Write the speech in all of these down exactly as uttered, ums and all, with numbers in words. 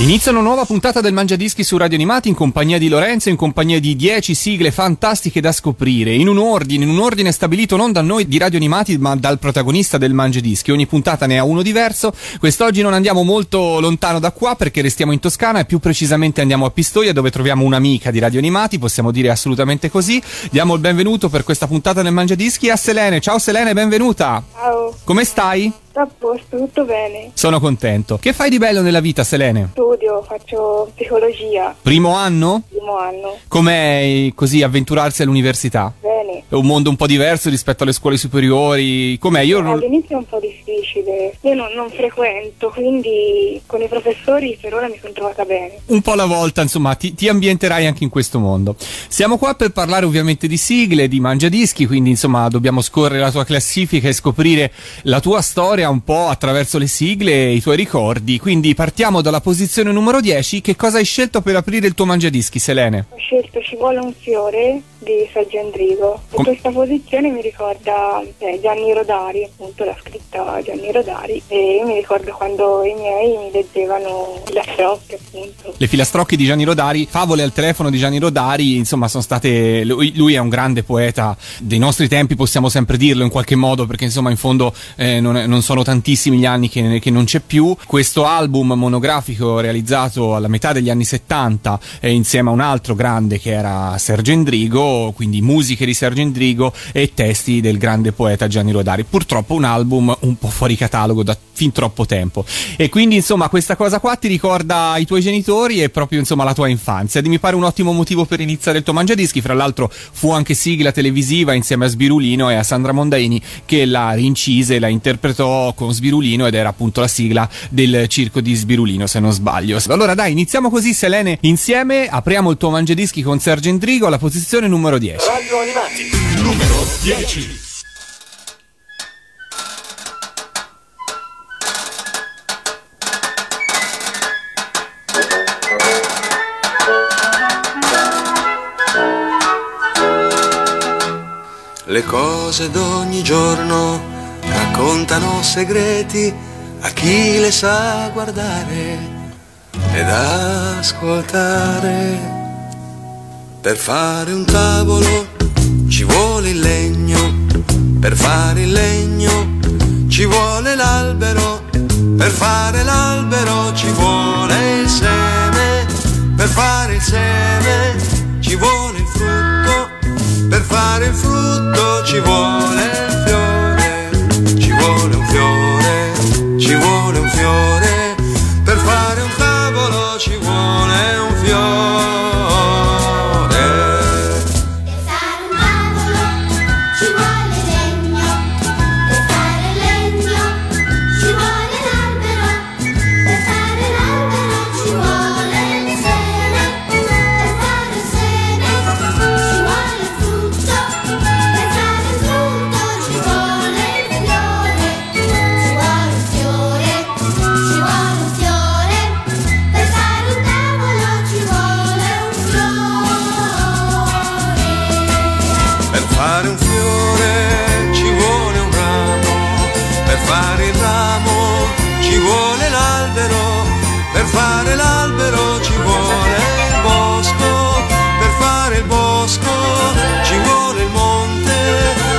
Inizia una nuova puntata del Mangia Dischi su Radio Animati in compagnia di Lorenzo, in compagnia di dieci sigle fantastiche da scoprire, in un ordine, in un ordine stabilito non da noi di Radio Animati ma dal protagonista del Mangia Dischi. Ogni puntata ne ha uno diverso. Quest'oggi non andiamo molto lontano da qua perché restiamo in Toscana e più precisamente andiamo a Pistoia, dove troviamo un'amica di Radio Animati, possiamo dire assolutamente così. Diamo il benvenuto per questa puntata del Mangia Dischi a Selene. Ciao Selene, benvenuta. Ciao. Come stai? A posto, tutto bene. Sono contento. Che fai di bello nella vita, Selene? Studio, faccio psicologia. Primo anno? Primo anno. Com'è così avventurarsi all'università? Bene. È un mondo un po' diverso rispetto alle scuole superiori. Com'è? Io non... All'inizio è un po' difficile. Io non, non frequento, quindi con i professori per ora mi sono trovata bene. Un po' alla volta, insomma, ti, ti ambienterai anche in questo mondo. Siamo qua per parlare ovviamente di sigle, di mangiadischi, quindi insomma dobbiamo scorrere la tua classifica e scoprire la tua storia un po' attraverso le sigle e i tuoi ricordi. Quindi partiamo dalla posizione numero dieci. Che cosa hai scelto per aprire il tuo mangiadischi, Selene? Ho scelto Ci vuole un fiore di Sergio Endrigo. Com- questa posizione mi ricorda eh, Gianni Rodari, appunto l'ha scritta Gianni Rodari, e mi ricordo quando i miei mi leggevano Filastrocche, appunto. Le Filastrocche di Gianni Rodari, favole al telefono di Gianni Rodari, insomma sono state... Lui, lui è un grande poeta dei nostri tempi, possiamo sempre dirlo in qualche modo, perché insomma in fondo eh, non, è, non so sono tantissimi gli anni che, che non c'è più. Questo album monografico realizzato alla metà degli anni settanta eh, insieme a un altro grande che era Sergio Endrigo, quindi musiche di Sergio Endrigo e testi del grande poeta Gianni Rodari. Purtroppo un album un po' fuori catalogo da fin troppo tempo, e quindi insomma questa cosa qua ti ricorda i tuoi genitori e proprio insomma la tua infanzia. Mi pare un ottimo motivo per iniziare il tuo mangiadischi. Fra l'altro fu anche sigla televisiva insieme a Sbirulino e a Sandra Mondaini, che la rincise e la interpretò con Sbirulino, ed era appunto la sigla del circo di Sbirulino, se non sbaglio. Allora dai, iniziamo così, Selene, insieme apriamo il tuo mangiadischi con Sergio Endrigo alla posizione numero dieci. Radio Animati, numero dieci. Le cose d'ogni giorno raccontano segreti a chi le sa guardare ed ascoltare. Per fare un tavolo ci vuole il legno, per fare il legno ci vuole l'albero, per fare l'albero ci vuole il seme, per fare il seme ci vuole il frutto, per fare il frutto ci vuole il fiore. Ci vuole un fiore, per fare un tavolo ci vuole un fiore. Per fare un tavolo ci vuole legno, per fare legno ci vuole l'albero, per fare l'albero ci vuole il seme, per fare il seme ci vuole il frutto, per fare il frutto ci vuole il fiore. Per fare un fiore ci vuole un ramo, per fare il ramo ci vuole l'albero, per fare l'albero ci vuole il bosco, per fare il bosco ci vuole il monte,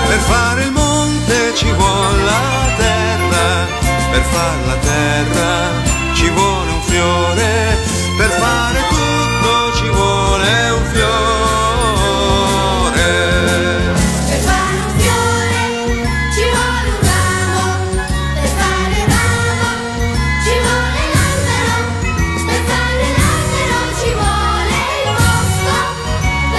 per fare il monte ci vuole la terra, per fare la terra ci vuole un fiore, per fare tutto ci vuole un fiore. Per fare la terra ci vuole un fiore, per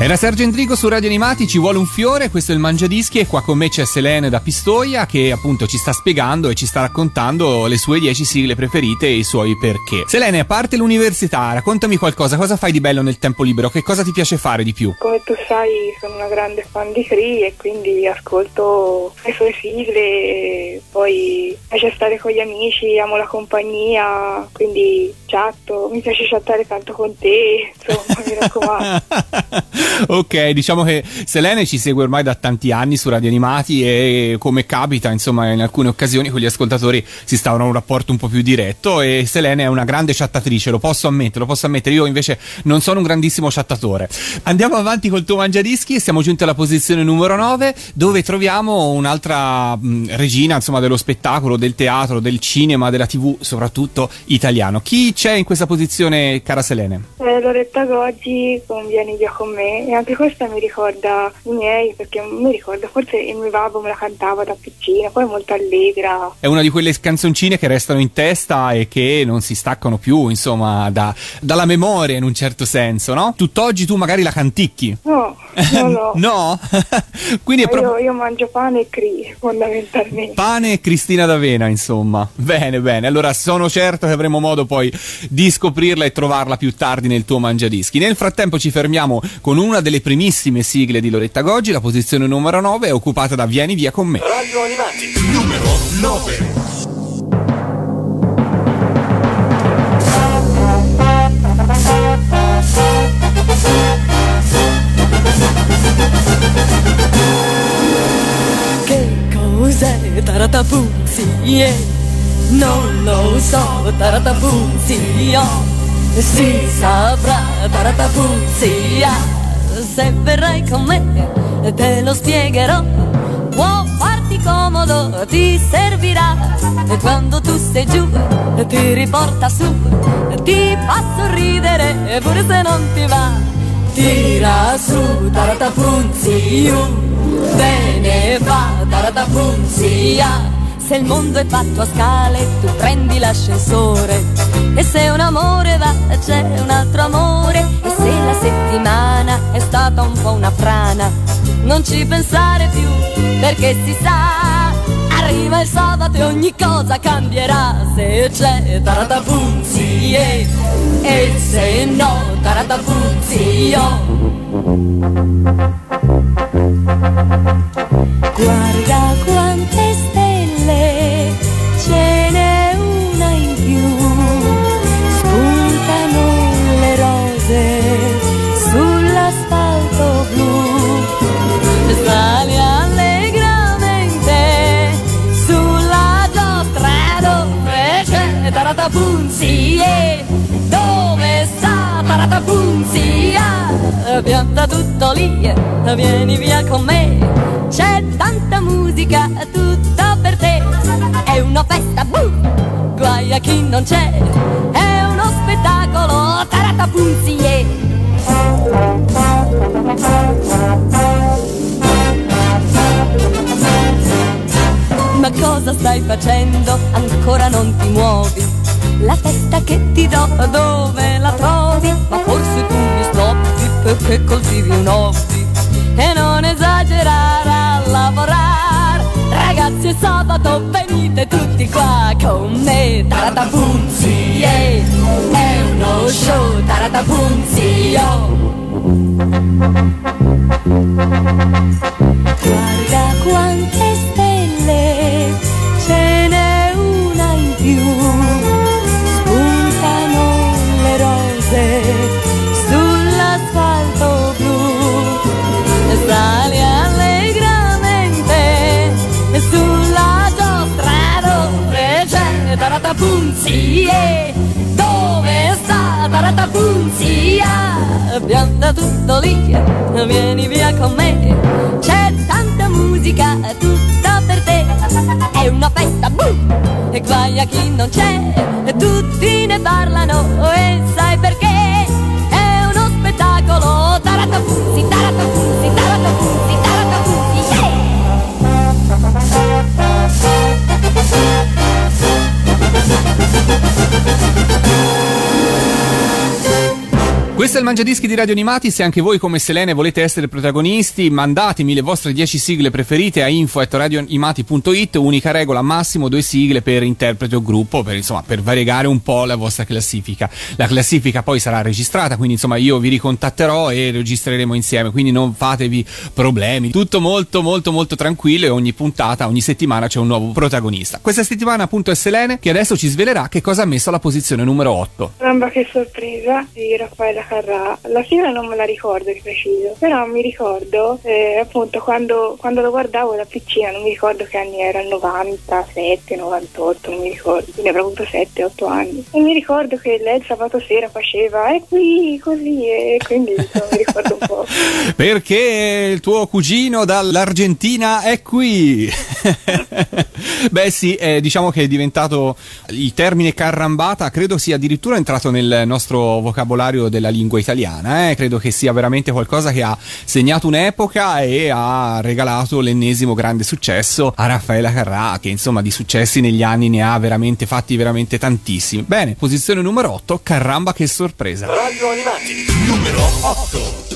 Era Sergio Endrigo su Radio Animati, ci vuole un fiore, questo è il Mangiadischi e qua con me c'è Selene da Pistoia che appunto ci sta spiegando e ci sta raccontando le sue dieci sigle preferite e i suoi perché. Selene, a parte l'università, raccontami qualcosa, cosa fai di bello nel tempo libero, che cosa ti piace fare di più? Come tu sai sono una grande fan di Cree e quindi ascolto le sue sigle, poi piace stare con gli amici, amo la compagnia, quindi chatto, mi piace chattare tanto con te, insomma mi raccomando. Ok, diciamo che Selene ci segue ormai da tanti anni su Radio Animati e come capita insomma in alcune occasioni con gli ascoltatori si instaura un rapporto un po' più diretto e Selene è una grande chattatrice, lo posso ammettere, lo posso ammettere, io invece non sono un grandissimo chattatore. Andiamo avanti col tuo Mangiadischi e siamo giunti alla posizione numero nove dove troviamo un'altra mh, regina insomma dello spettacolo, del teatro, del cinema, della tv, soprattutto italiano. Chi c'è in questa posizione, cara Selene? Eh, Loretta Goggi con Vieni via con me. E anche questa mi ricorda i miei, perché mi ricordo forse il mio babbo me la cantava da piccina, poi è molto allegra. È una di quelle canzoncine che restano in testa e che non si staccano più, insomma, da, dalla memoria in un certo senso, no? Tutt'oggi tu magari la canticchi? No, no, no. No? Quindi è proprio... io, io mangio pane e Cree, fondamentalmente. Pane e Cristina d'Avena, insomma. Bene, bene. Allora sono certo che avremo modo poi di scoprirla e trovarla più tardi nel tuo Mangiadischi. Nel frattempo ci fermiamo con un una delle primissime sigle di Loretta Goggi, la posizione numero nove è occupata da Vieni via con me. Radio Animati, numero nove. Che cos'è Taratapuzzi? Yeah. Non lo so, Taratapuzzi, oh. Si saprà Taratapuzzi, yeah. Se verrai con me te lo spiegherò, può farti comodo, ti servirà. E quando tu sei giù ti riporta su, ti fa sorridere e pure se non ti va. Tira su Taratapuzzi, iu, te ne va Taratapuzzi, ia. Se il mondo è fatto a scale tu prendi l'ascensore, e se un amore va c'è un altro amore. E se la settimana è stata un po' una frana non ci pensare più, perché si sa arriva il sabato e ogni cosa cambierà. Se c'è Taratapuzzi, yeah, e se no Taratapuzzi, oh. Guarda quante stelle, ce n'è una in più, spuntano le rose sull'asfalto blu. Sali allegramente sulla giostra dove c'è Taratapuzzi, yeah. Dove sta Taratapuzzi, ah. Pianta tutto lì, vieni via con me. C'è tanta musica, tutto per te. È una festa, buh, guai a chi non c'è. È uno spettacolo, Taratapuzzi, yeah. Ma cosa stai facendo? Ancora non ti muovi? La festa che ti do, dove la trovi? Ma forse tu mi stoppi perché coltivi un hobby e non esagerare a lavorare. Ragazzi è sabato, venite tutti qua con me. Taratapuzzi, yeah, è uno show, Taratapuzzi, oh. Guarda quante stelle, ce n'è una in più, spuntano le rose sull'asfalto blu. Sali allegramente sulla giostra dove c'è Taratapuzzi, yeah. Dove sta Taratapuzzi, ah. Pianta tutto lì, vieni via con me. C'è tanta musica, tutta per te. È una festa, boom, e guai a chi non c'è. Tutti ne parlano e sai perché. È uno spettacolo, Taratapuzzi, Taratapuzzi, Taratapuzzi, Taratapuzzi, yeah! Questo è il Mangiadischi di Radio Animati. Se anche voi come Selene volete essere protagonisti, mandatemi le vostre dieci sigle preferite a info chiocciola radioanimati punto it. Unica regola, massimo due sigle per interprete o gruppo, per insomma per variegare un po' la vostra classifica. La classifica poi sarà registrata, quindi insomma io vi ricontatterò e registreremo insieme, quindi non fatevi problemi, tutto molto molto molto tranquillo. E ogni puntata, ogni settimana c'è un nuovo protagonista. Questa settimana appunto è Selene, che adesso ci svelerà che cosa ha messo alla posizione numero otto. Caramba, che sorpresa, di Raffaella Carrà. La sigla non me la ricordo di preciso, però mi ricordo eh, appunto quando, quando lo guardavo da piccina, non mi ricordo che anni era, novantasette novantotto, non mi ricordo, quindi avrò avuto sette otto anni, e mi ricordo che lei il sabato sera faceva e qui così, e quindi insomma, mi ricordo un po'. Perché il tuo cugino dall'Argentina è qui. Beh sì, eh, diciamo che è diventato il termine carrambata, credo sia addirittura entrato nel nostro vocabolario della lingua italiana, eh? Credo che sia veramente qualcosa che ha segnato un'epoca e ha regalato l'ennesimo grande successo a Raffaella Carrà, che insomma di successi negli anni ne ha veramente fatti veramente tantissimi. Bene, posizione numero otto, caramba che sorpresa. Radio Animati, numero otto.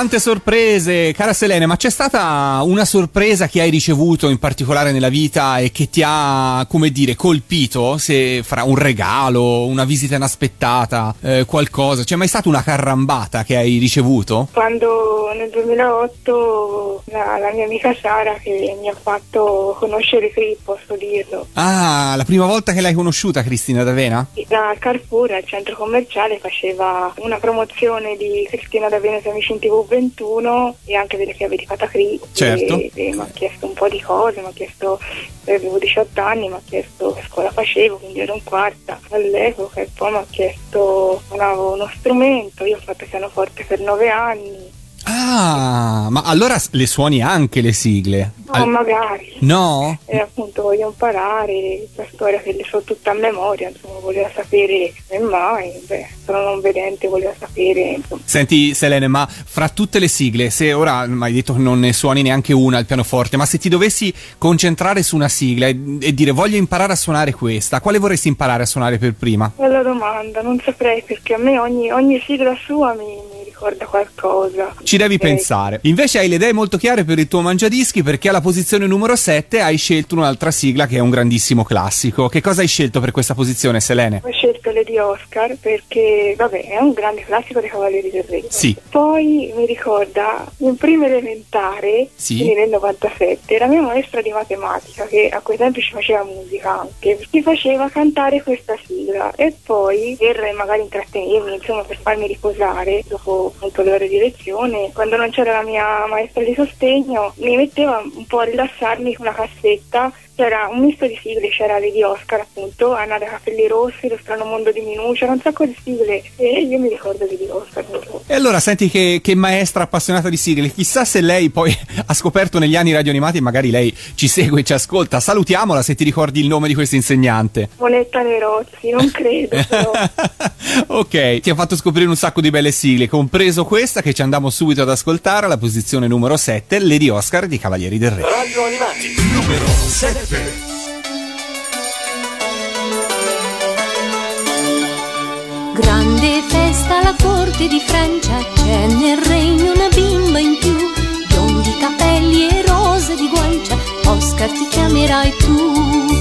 Quante sorprese, cara Selene, ma c'è stata una sorpresa che hai ricevuto in particolare nella vita e che ti ha, come dire, colpito? Se fra un regalo, una visita inaspettata, eh, qualcosa, c'è mai stata una carrambata che hai ricevuto? Quando nel duemilaotto la, la mia amica Sara, che mi ha fatto conoscere Crip, posso dirlo. Ah, la prima volta che l'hai conosciuta, Cristina D'Avena? Da Carrefour, al centro commerciale, faceva una promozione di Cristina D'Avena e amici in TV ventuno e anche delle chiavi di Patacri, certo. e, e mi ha chiesto un po' di cose, mi ha chiesto, eh, avevo diciotto anni, mi ha chiesto che scuola facevo, quindi ero in quarta all'epoca, e poi mi ha chiesto, suonavo uno strumento, io ho fatto pianoforte per nove anni. Ah, ma allora le suoni anche le sigle? No, Al... magari. No? E appunto voglio imparare la storia, che le so tutta a memoria, insomma, voleva sapere come mai, beh, sono non vedente, voleva sapere, insomma. Senti Selene, ma fra tutte le sigle, se ora hai detto che non ne suoni neanche una al pianoforte, ma se ti dovessi concentrare su una sigla e, e dire voglio imparare a suonare questa, quale vorresti imparare a suonare per prima? Bella domanda, non saprei, perché a me ogni, ogni sigla sua mi... ricorda qualcosa. Ci devi eh. pensare. Invece hai le idee molto chiare per il tuo mangiadischi, perché alla posizione numero sette hai scelto un'altra sigla che è un grandissimo classico. Che cosa hai scelto per questa posizione, Selene? Ho scelto Lady Oscar perché, vabbè, è un grande classico dei Cavalieri del Re. Sì. Poi mi ricorda in prima elementare, sì. quindi nel novantasette, la mia maestra di matematica, che a quei tempi ci faceva musica anche, mi faceva cantare questa sigla, e poi per magari intrattenermi, insomma, per farmi riposare dopo appunto le ore di lezione, quando non c'era la mia maestra di sostegno, mi metteva un po' a rilassarmi con una cassetta. C'era un misto di sigle, c'era Lady Oscar appunto, Anna dei capelli rossi, Lo strano mondo di Minù, c'era un sacco di sigle e io mi ricordo Lady Oscar. E allora senti che, che maestra appassionata di sigle, chissà se lei poi ha scoperto negli anni Radio Animati e magari lei ci segue e ci ascolta. Salutiamola, se ti ricordi il nome di questa insegnante. Monetta Nerozzi, non credo però. Ok, ti ha fatto scoprire un sacco di belle sigle, compreso questa che ci andiamo subito ad ascoltare alla posizione numero sette, Lady Oscar di Cavalieri del Re. Radio Animati numero sette. Grande festa alla corte di Francia, c'è nel regno una bimba in più, biondi capelli e rosa di guancia, Oscar ti chiamerai tu.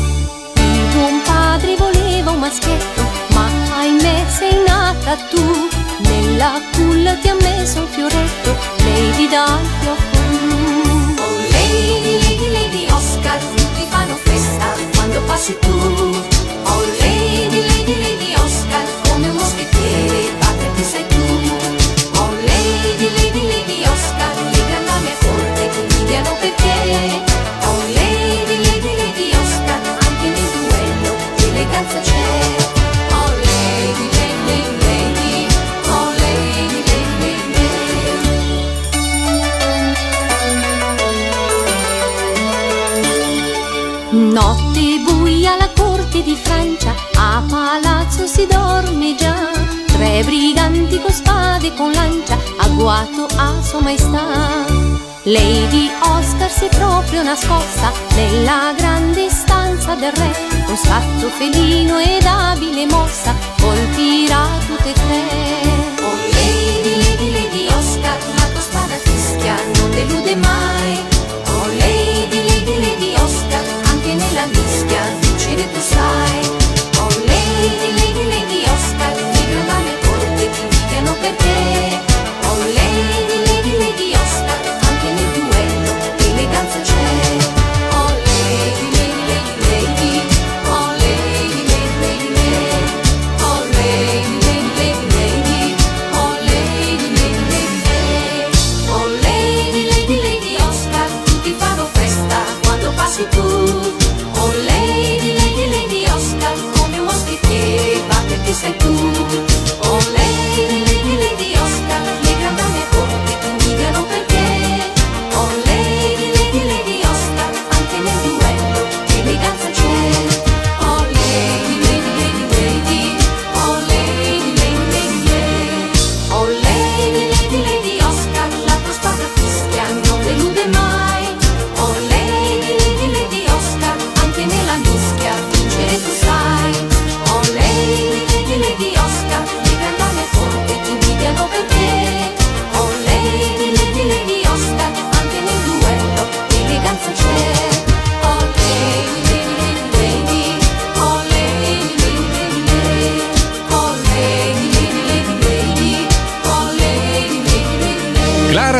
Il buon padre voleva un maschietto, ma ahimè sei nata tu, nella culla ti ha messo un fioretto, Lady dal fiocco blu. Oh Lady, Lady, Lady Oscar, fanno festa quando passi tu. Oh Lady, Lady, Lady Oscar, come un moschettiere battiti sei tu. Oh Lady, Lady, Lady Oscar, le grandame forte invidiano per te. Oh Lady, Lady, Lady Oscar, anche nel duello l'eleganza c'è. Oh Lady, Lady, Lady, oh Lady, Lady, Lady. Notte buia alla corte di Francia, a palazzo si dorme già, tre briganti con spade e con lancia, a guato a sua maestà. Lady Oscar si è proprio nascosta nella grande stanza del re, con scatto felino ed abile mossa colpirà tutte e tre. Oh Lady, Lady, Lady Oscar, la tua spada fischia non delude mai. Oh Lady, Lady, Lady Oscar, nella mischia vincere tu sai. Oh Lady, Lady, Lady Oscar, le grandame corte ti invidiano per te. Oh Lady, Lady, Lady Oscar, anche nel duello l'eleganza c'è. Oh Lady, Lady, Lady, Lady, oh Lady, Lady, Lady, oh Lady, Lady, Lady, oh Lady, Lady, Lady, oh Lady, Lady, Lady Oscar.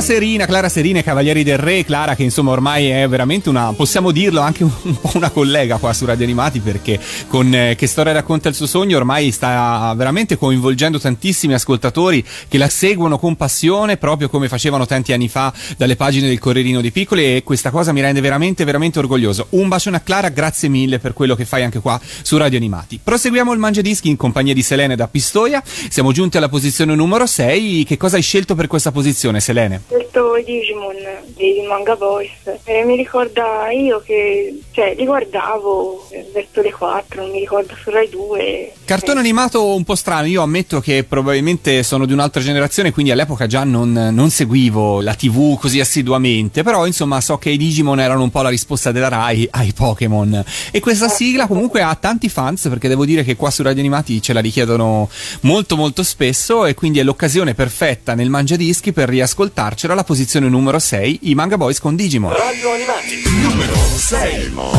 Serina, Clara Serina e Cavalieri del Re. Clara che insomma ormai è veramente una, possiamo dirlo, anche un, un po' una collega qua su Radio Animati, perché con eh, Che storia racconta il suo sogno ormai sta veramente coinvolgendo tantissimi ascoltatori che la seguono con passione, proprio come facevano tanti anni fa dalle pagine del Corrierino dei Piccoli, e questa cosa mi rende veramente veramente orgoglioso. Un bacione a Clara, grazie mille per quello che fai anche qua su Radio Animati. Proseguiamo il Mangiadischi in compagnia di Selene da Pistoia. Siamo giunti alla posizione numero sei. Che cosa hai scelto per questa posizione, Selene? Ho scelto i Digimon di Manga Voice. Eh, mi ricorda io che cioè li guardavo verso le quattro, non mi ricordo, su Rai due. Cartone animato un po' strano. Io ammetto che probabilmente sono di un'altra generazione, quindi all'epoca già non, non seguivo la tivù così assiduamente, però insomma so che i Digimon erano un po' la risposta della Rai ai Pokémon, e questa sigla comunque ha tanti fans, perché devo dire che qua su Radio Animati ce la richiedono molto molto spesso, e quindi è l'occasione perfetta nel Mangiadischi per riascoltarcela. La posizione numero sei, i Manga Boys con Digimon. Radio Animati numero sei. Digimon,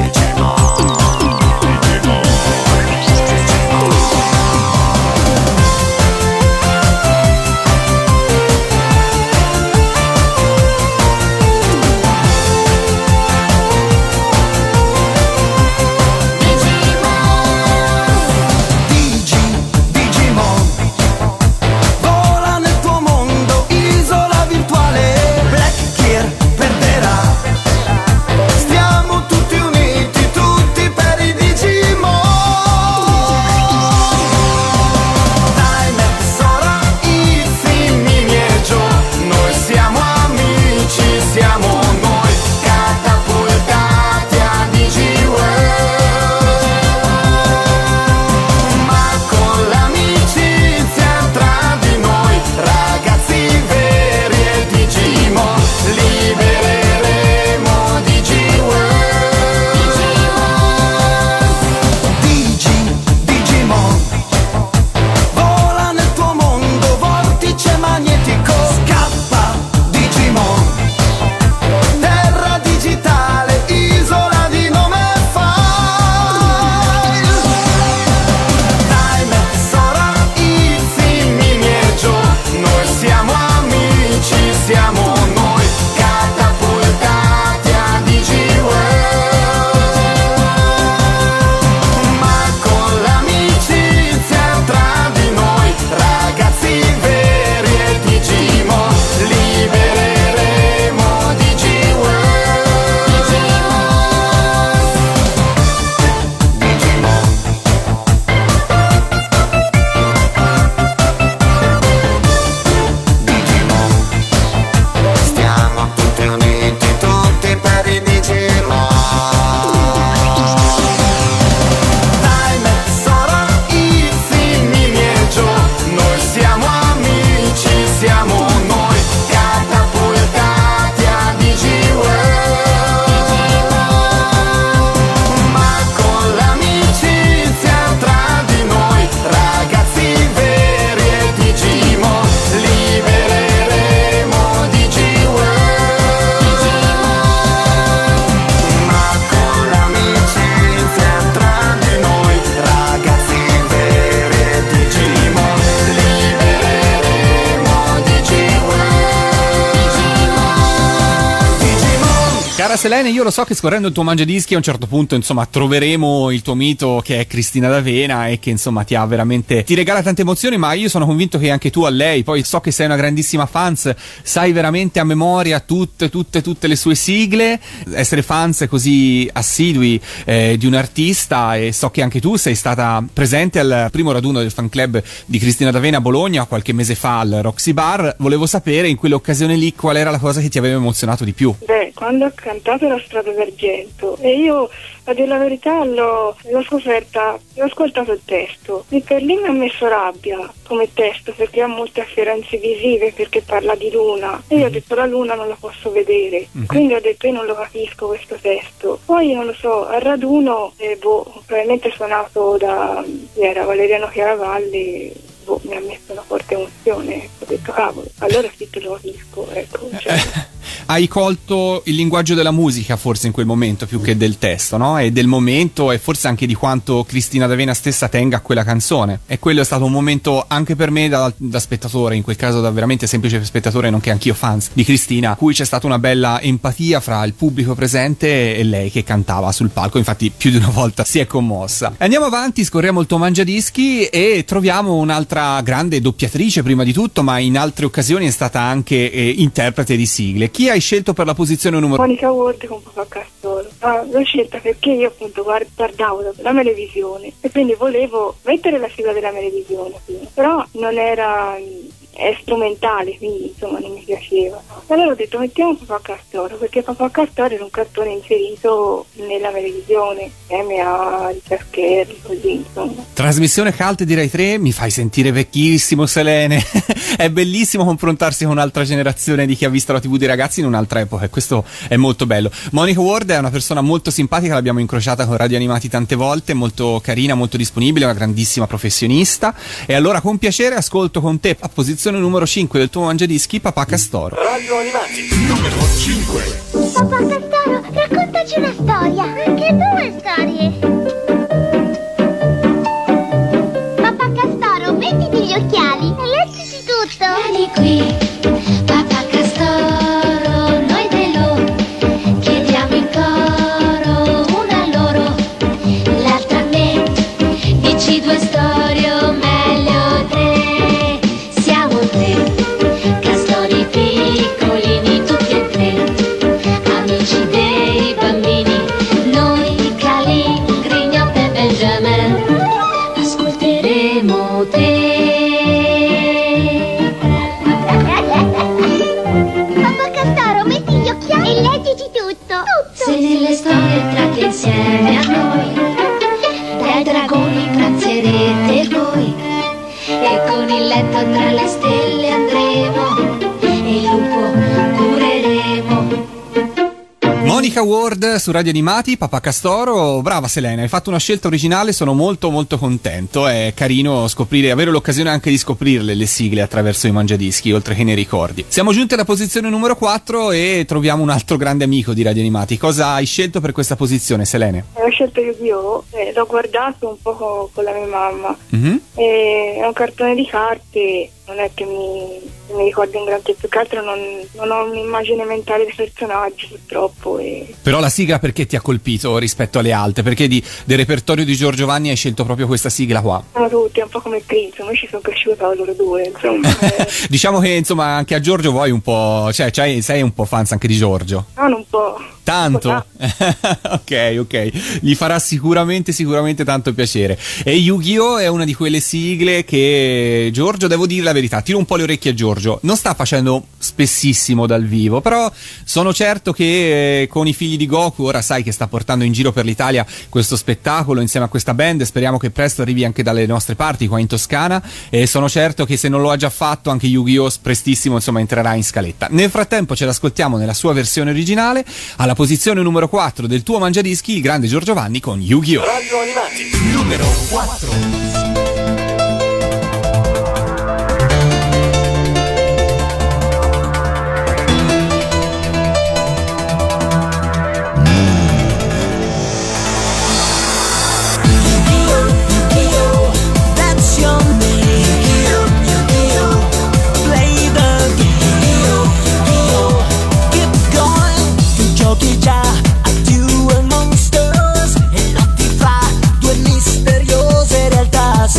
Digimon. Selene, io lo so che scorrendo il tuo Mangiadischi a un certo punto insomma troveremo il tuo mito, che è Cristina D'Avena, e che insomma ti ha veramente, ti regala tante emozioni, ma io sono convinto che anche tu a lei, poi so che sei una grandissima fans, sai veramente a memoria tutte tutte tutte le sue sigle. Essere fans così assidui eh, di un artista, e so che anche tu sei stata presente al primo raduno del fan club di Cristina D'Avena a Bologna qualche mese fa al Roxy Bar. Volevo sapere in quell'occasione lì qual era la cosa che ti aveva emozionato di più. Beh, quando can- La Strada d'Argento, e io a dire la verità l'ho, l'ho scoperta, l'ho ascoltato il testo, e per lì mi ha messo rabbia come testo, perché ha molte afferenze visive, perché parla di luna, e io ho detto la luna non la posso vedere, mm-hmm. quindi ho detto io non lo capisco questo testo. Poi non lo so, al raduno eh, boh, probabilmente suonato da era Valeriano Chiaravalli, boh, mi ha messo una forte emozione, ho detto cavolo, allora sì che lo capisco, ecco, cioè. hai colto il linguaggio della musica forse in quel momento più che del testo, no? E del momento, e forse anche di quanto Cristina D'Avena stessa tenga a quella canzone. E quello è stato un momento anche per me da, da spettatore, in quel caso da veramente semplice spettatore, nonché anch'io fans di Cristina, cui c'è stata una bella empatia fra il pubblico presente e lei che cantava sul palco. Infatti più di una volta si è commossa. Andiamo avanti, scorriamo il tuo mangiadischi e troviamo un'altra grande doppiatrice prima di tutto, ma in altre occasioni è stata anche eh, interprete di sigle. Chi hai scelto per la posizione numero... Monica Ward con Papa Castoro. Ah, l'ho scelta perché io appunto guardavo la televisione e quindi volevo mettere la sigla della televisione, però non era... è strumentale, quindi insomma non mi piaceva. Allora ho detto mettiamo Papà Castoro, perché Papà Castoro era un cartone inserito nella televisione insieme a Richard Kerry, così insomma. Trasmissione cult di Rai tre, mi fai sentire vecchissimo Selene. È bellissimo confrontarsi con un'altra generazione di chi ha visto la TV dei ragazzi in un'altra epoca, e questo è molto bello. Monica Ward è una persona molto simpatica, l'abbiamo incrociata con Radio Animati tante volte, molto carina, molto disponibile, una grandissima professionista. E allora con piacere ascolto con te a posizione numero cinque del tuo mangiadischi Papà Castoro. Radio Animati numero cinque. Papà Castoro, raccontaci una storia. Anche due storie. Papà Castoro, mettiti gli occhiali e leggiti tutto. Vieni qui, Papà Castoro, noi te lo chiediamo in coro, una a loro, l'altra a me. Dici due storie o meglio tre. Castori piccolini tutti e tre, amici dei bambini, noi Calin, Grignotte e Benjamin, ascolteremo te. Papà Castoro, metti gli occhiali e leggici tutto, tutto. Se nelle storie tratti insieme a noi, dai dragoni grazzerete voi. E con il letto tra le stelle andremo e il lupo cureremo. Monica Ward su Radio Animati, Papà Castoro. Brava Selena, hai fatto una scelta originale, sono molto molto contento. È carino scoprire, avere l'occasione anche di scoprirle le sigle attraverso i mangiadischi, oltre che nei ricordi. Siamo giunti alla posizione numero quattro e troviamo un altro grande amico di Radio Animati. Cosa hai scelto per questa posizione, Selena? Ho scelto Yu-Gi-Oh! Eh, l'ho guardato un po' con la mia mamma. Mm-hmm. Eh, è un cartone di carte, non è che mi... mi ricordo un granché, più che altro non, non ho un'immagine mentale dei personaggi purtroppo e... Però la sigla perché ti ha colpito rispetto alle altre? Perché di, del repertorio di Giorgio Vanni hai scelto proprio questa sigla qua? Sono tutti, è un po' come Prince, noi ci sono cresciuta loro due insomma. Diciamo che insomma anche a Giorgio vuoi un po', cioè, cioè sei un po' fans anche di Giorgio? No, non un po'. Tanto? ok, ok. Gli farà sicuramente, sicuramente tanto piacere. E Yu-Gi-Oh! È una di quelle sigle che Giorgio, devo dire la verità, tiro un po' le orecchie a Giorgio. Non sta facendo spessissimo dal vivo, però sono certo che eh, con i figli di Goku, ora sai che sta portando in giro per l'Italia questo spettacolo insieme a questa band, speriamo che presto arrivi anche dalle nostre parti qua in Toscana, e sono certo che se non lo ha già fatto anche Yu-Gi-Oh! Prestissimo, insomma, entrerà in scaletta. Nel frattempo ce l'ascoltiamo nella sua versione originale, alla posizione numero quattro del tuo mangiadischi, il grande Giorgio Vanni con Yu-Gi-Oh! Radio Animati numero quattro. Yu-Gi-Oh! Yu-Gi-Oh! That's your name. Yu-Gi-Oh! Yu-Gi-Oh! Play the game. Yu-Gi-Oh! Yu-Gi-Oh! Keep going. Tu giochi già a Duel Monsters e lotti fra due misteriose realtà.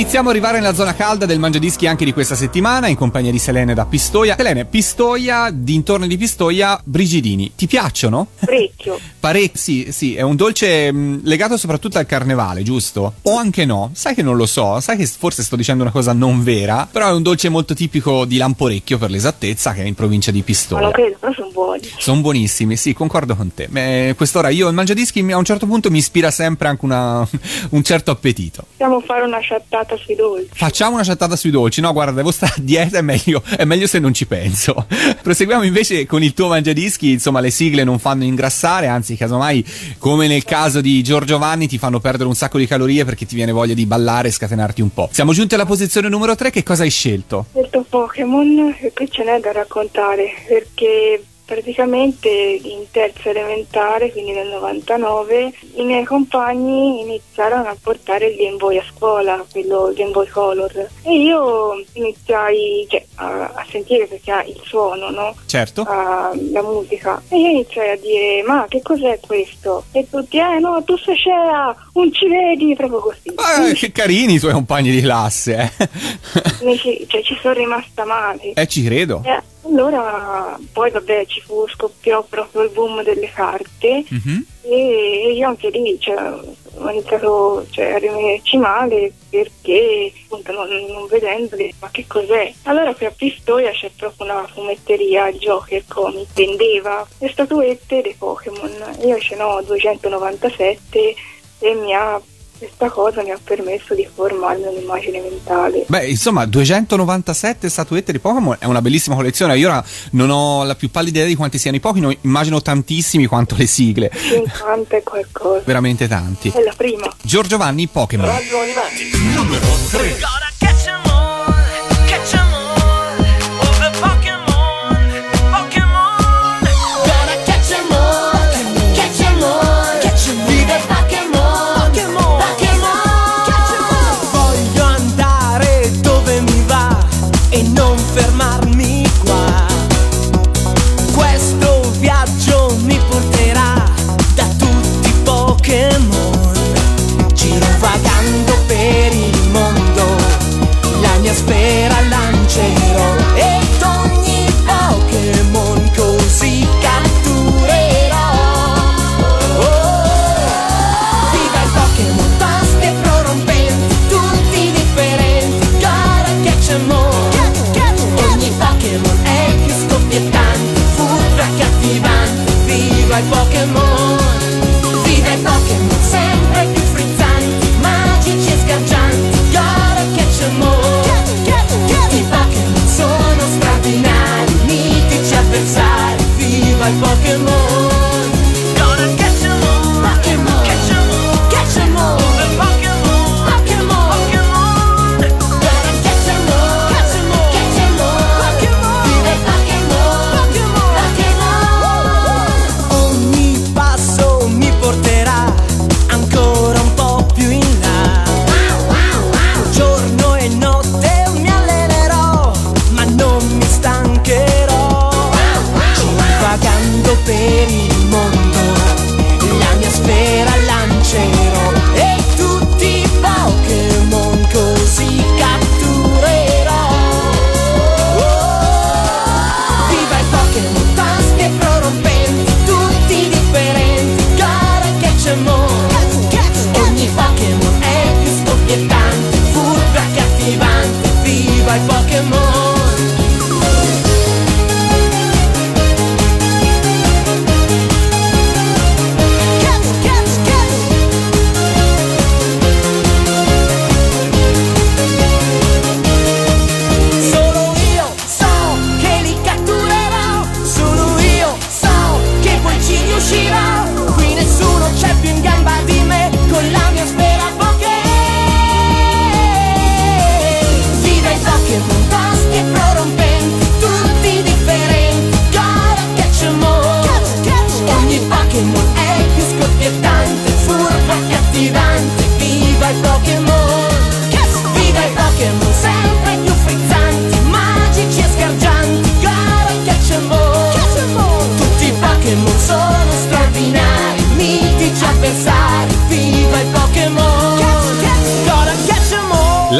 Iniziamo ad arrivare nella zona calda del Mangiadischi anche di questa settimana, in compagnia di Selene da Pistoia. Selene, Pistoia, dintorni di Pistoia, brigidini, ti piacciono? Parecchio. Pare- sì, sì, è un dolce mh, legato soprattutto al carnevale, giusto? O anche no, sai che non lo so, sai che forse sto dicendo una cosa non vera, però è un dolce molto tipico di Lamporecchio, per l'esattezza, che è in provincia di Pistoia. Ma lo credo, però sono buoni. Sono buonissimi, sì, concordo con te. Eh, quest'ora io il Mangiadischi a un certo punto mi ispira sempre anche una, un certo appetito. Possiamo fare una chattata sui dolci. Facciamo una chattata sui dolci, no? Guarda, la vostra dieta è meglio, è meglio se non ci penso. Proseguiamo invece con il tuo Mangiadischi, insomma le sigle non fanno ingrassare, anzi casomai come nel caso di Giorgio Vanni ti fanno perdere un sacco di calorie perché ti viene voglia di ballare e scatenarti un po'. Siamo giunti alla posizione numero tre, che cosa hai scelto? Ho scelto Pokémon e qui ce n'è da raccontare perché... Praticamente in terza elementare, quindi nel novantanove, i miei compagni iniziarono a portare il Game Boy a scuola, quello Game Boy Color, e io iniziai cioè, a, a sentire, perché ha il suono, no? Certo. A, la musica, e io iniziai a dire: ma che cos'è questo? E tutti: eh no, tu sei scea, non ci vedi, proprio così. Ah, che carini i tuoi compagni di classe, eh. Cioè ci sono rimasta male. Eh, ci credo. Eh, Allora, poi vabbè, ci fu, scoppiò proprio il boom delle carte, mm-hmm. e io anche lì cioè, ho iniziato cioè, a rimanerci male perché appunto non, non vedendo, ma che cos'è? Allora qui a Pistoia c'è proprio una fumetteria, il Joker Comic, vendeva le statuette dei Pokémon, io ce n'ho duecentonovantasette e mi ha... Questa cosa mi ha permesso di formarmi un'immagine mentale. Beh, insomma, duecentonovantasette statuette di Pokémon è una bellissima collezione. Io ora non ho la più pallida idea di quanti siano i Pokémon, immagino tantissimi quanto le sigle. cinquanta e qualcosa. Veramente tanti. È la prima. Giorgio Vanni, Pokémon. Radio Animati, numero tre.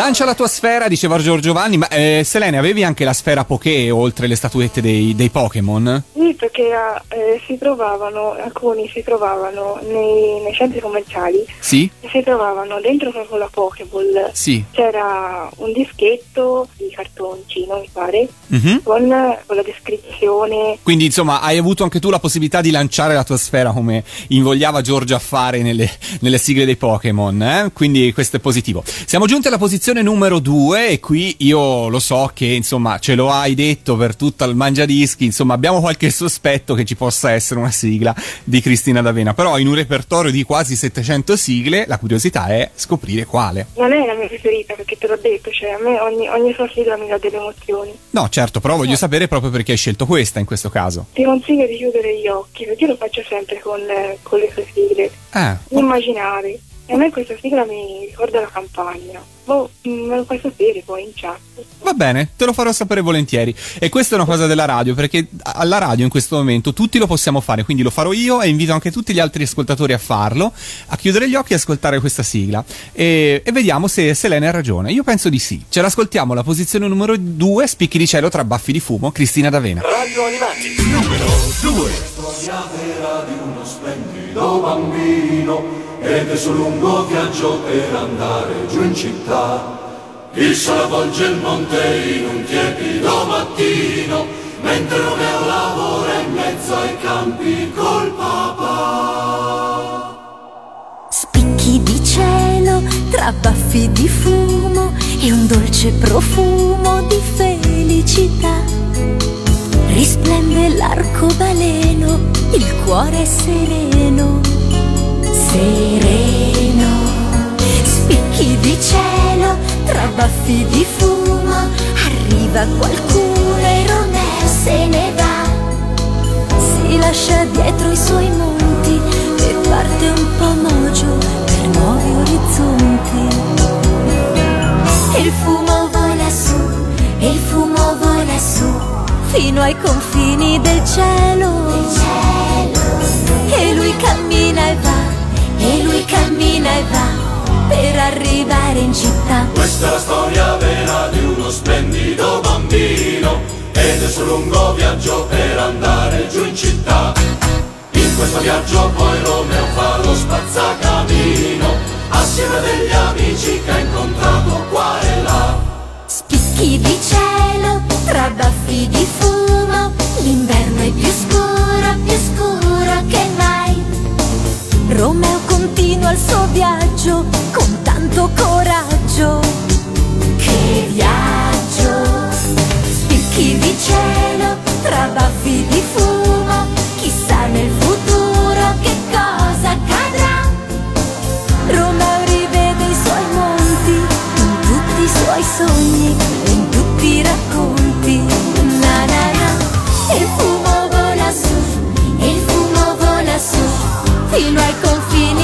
Lancia la tua sfera, diceva Giorgiovanni. Ma eh, Selene, avevi anche la sfera Poké oltre le statuette dei, dei Pokémon? Sì, perché eh, si trovavano, alcuni si trovavano nei, nei centri commerciali. Sì. Si trovavano dentro proprio la Pokéball. Sì. C'era un dischetto di cartoncino, mi pare, uh-huh. con, con la descrizione. Quindi insomma hai avuto anche tu la possibilità di lanciare la tua sfera come invogliava Giorgia a fare nelle, nelle sigle dei Pokémon, eh? Quindi questo è positivo. Siamo giunti alla posizione numero due e qui io lo so che insomma ce lo hai detto per tutto il mangiadischi, insomma abbiamo qualche sospetto che ci possa essere una sigla di Cristina D'Avena, però in un repertorio di quasi settecento sigle la curiosità è scoprire quale. Non è la mia preferita perché te l'ho detto, cioè a me ogni, ogni sua sigla mi dà delle emozioni. No certo, però voglio eh. sapere proprio perché hai scelto questa in questo caso. Ti consiglio di chiudere gli occhi perché io lo faccio sempre con, eh, con le sue sigle, ah, oh. immaginare. A me questa sigla mi ricorda la campagna. Oh, me lo fai sapere poi in chat. Va bene, te lo farò sapere volentieri. E questa è una cosa della radio, perché alla radio in questo momento tutti lo possiamo fare, quindi lo farò io e invito anche tutti gli altri ascoltatori a farlo, a chiudere gli occhi e ascoltare questa sigla. E, e vediamo se Selene ha ragione. Io penso di sì. Ce l'ascoltiamo, la posizione numero due, Spicchi di cielo tra baffi di fumo, Cristina D'Avena. Radio Animati, numero due. Storia vera di uno splendido bambino ed è sul lungo viaggio per andare giù in città. Il sole avvolge il monte in un tiepido mattino, mentre Romeo lavora in mezzo ai campi col papà. Spicchi di cielo tra baffi di fumo e un dolce profumo di felicità. Risplende l'arcobaleno, il cuore è sereno. Sereno, spicchi di cielo, tra baffi di fumo, arriva qualcuno e Romeo se ne va. Si lascia dietro i suoi monti e parte un po' mogio per nuovi orizzonti. E il fumo vola su, e il fumo vola su, fino ai confini del cielo. E lui cammina e va. E lui cammina e va per arrivare in città. Questa è la storia vera di uno splendido bambino ed è sul lungo viaggio per andare giù in città. In questo viaggio poi Romeo fa lo spazzacamino assieme a degli amici che ha incontrato qua e là. Spicchi di cielo tra baffi di fumo, l'inverno è più scuro, più scuro che mai. Romeo continua il suo viaggio con tanto coraggio. Che viaggio! Spicchi di cielo tra baffi di fumo, chissà nel futuro che cosa accadrà. Romeo rivede i suoi monti in tutti i suoi sogni, in tutti i racconti. Na na na. E il fumo vola su, e il fumo vola su, fino ai confini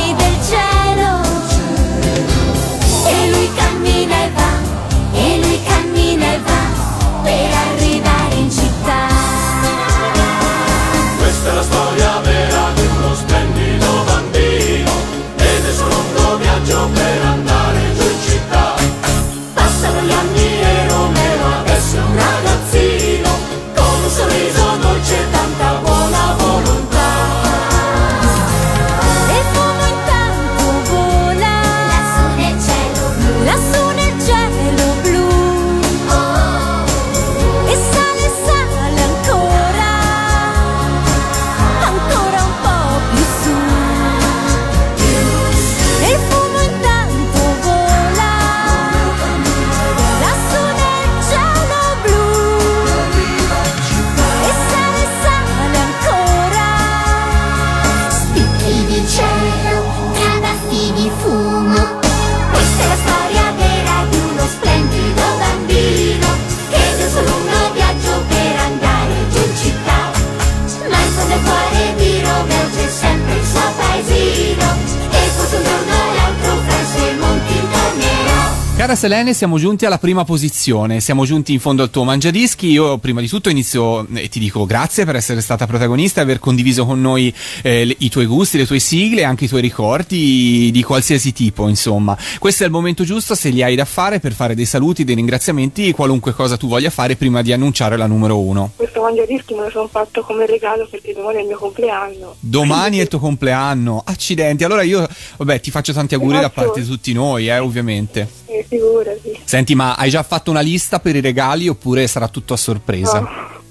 Cara Selene, siamo giunti alla prima posizione, siamo giunti in fondo al tuo mangiadischi. Io prima di tutto inizio e eh, ti dico grazie per essere stata protagonista e aver condiviso con noi eh, le, i tuoi gusti, le tue sigle, anche i tuoi ricordi di qualsiasi tipo, insomma. Questo è il momento giusto, se li hai da fare, per fare dei saluti, dei ringraziamenti, qualunque cosa tu voglia fare prima di annunciare la numero uno. Questo mangiadischi me lo sono fatto come regalo perché domani è il mio compleanno. Domani è il tuo compleanno, accidenti. Allora io, vabbè, ti faccio tanti auguri da parte di tutti noi, eh, ovviamente. Figurati. Senti, ma hai già fatto una lista per i regali oppure sarà tutto a sorpresa?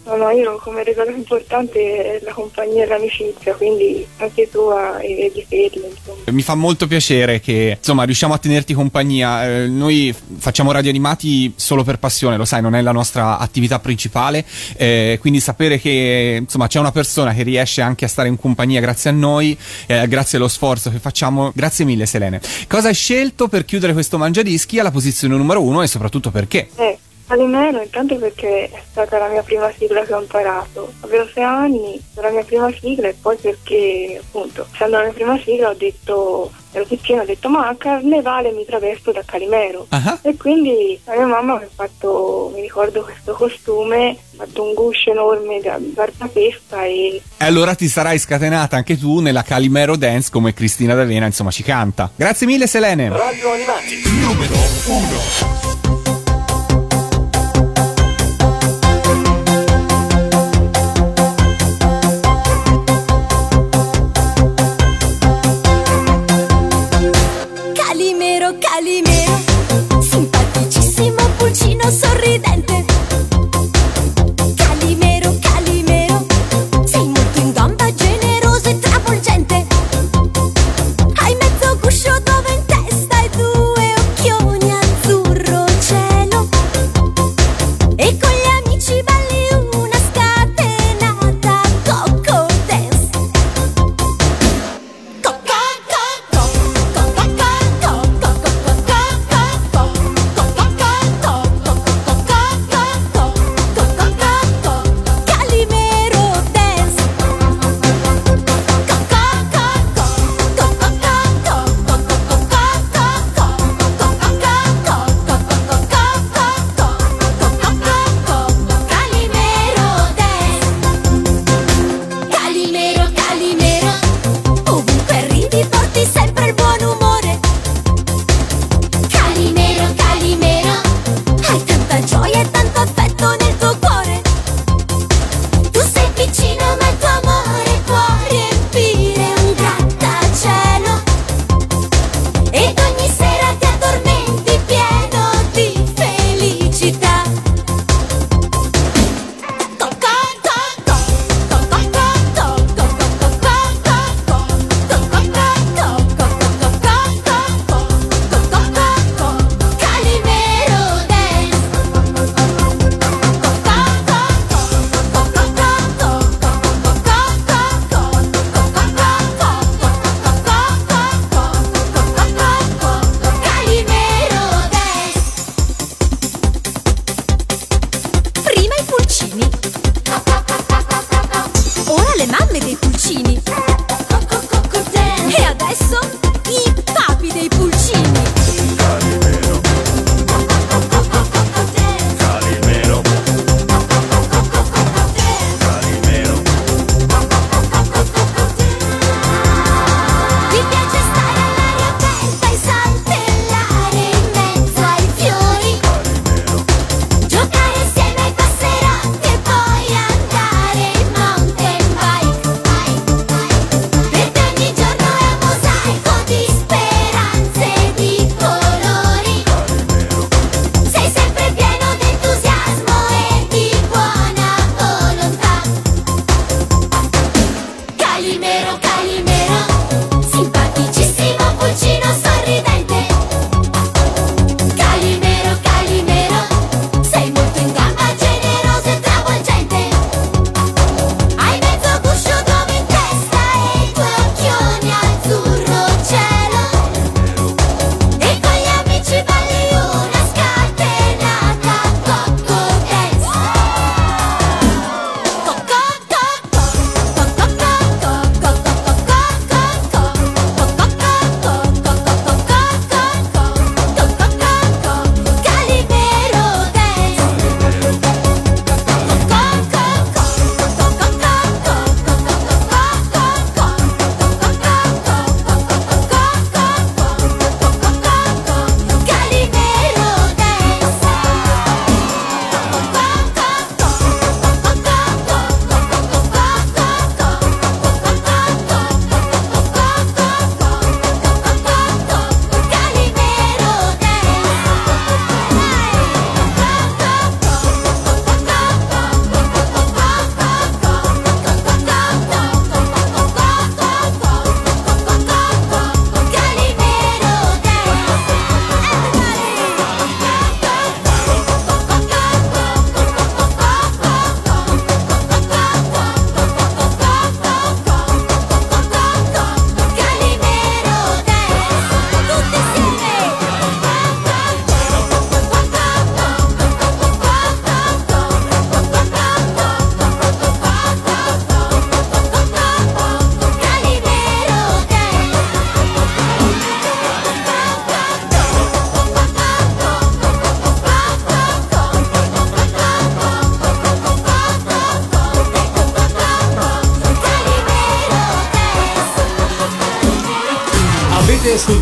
No, no, no, io come regalo importante è la compagnia e l'amicizia, quindi anche tua e di Fedele, insomma. Mi fa molto piacere che, insomma, riusciamo a tenerti compagnia. Eh, noi facciamo Radio Animati solo per passione, lo sai, non è la nostra attività principale, eh, quindi sapere che, insomma, c'è una persona che riesce anche a stare in compagnia grazie a noi, eh, grazie allo sforzo che facciamo. Grazie mille, Selene. Cosa hai scelto per chiudere questo mangiadischi alla posizione numero uno e soprattutto perché? Eh. Almeno intanto perché è stata la mia prima sigla che ho imparato, avevo sei anni, era la mia prima sigla, e poi perché appunto, essendo la mia prima sigla, ho detto, ero piccina, ho detto ma a carnevale mi travesto da Calimero. Uh-huh. E quindi la mia mamma mi ha fatto, mi ricordo questo costume, ha fatto un guscio enorme da barcapesca e... E allora ti sarai scatenata anche tu nella Calimero Dance come Cristina D'Avena, insomma ci canta. Grazie mille Selene. Radio Animati, numero uno. Calimero, simpaticissimo pulcino sorridente. Calimero, Calimero, sei molto in gamba, generoso e travolgente. Hai mezzo guscio dove in testa e due occhioni azzurro cielo. E con gli amici balli una scatenata Coco Dance. Coco.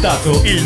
ascoltato il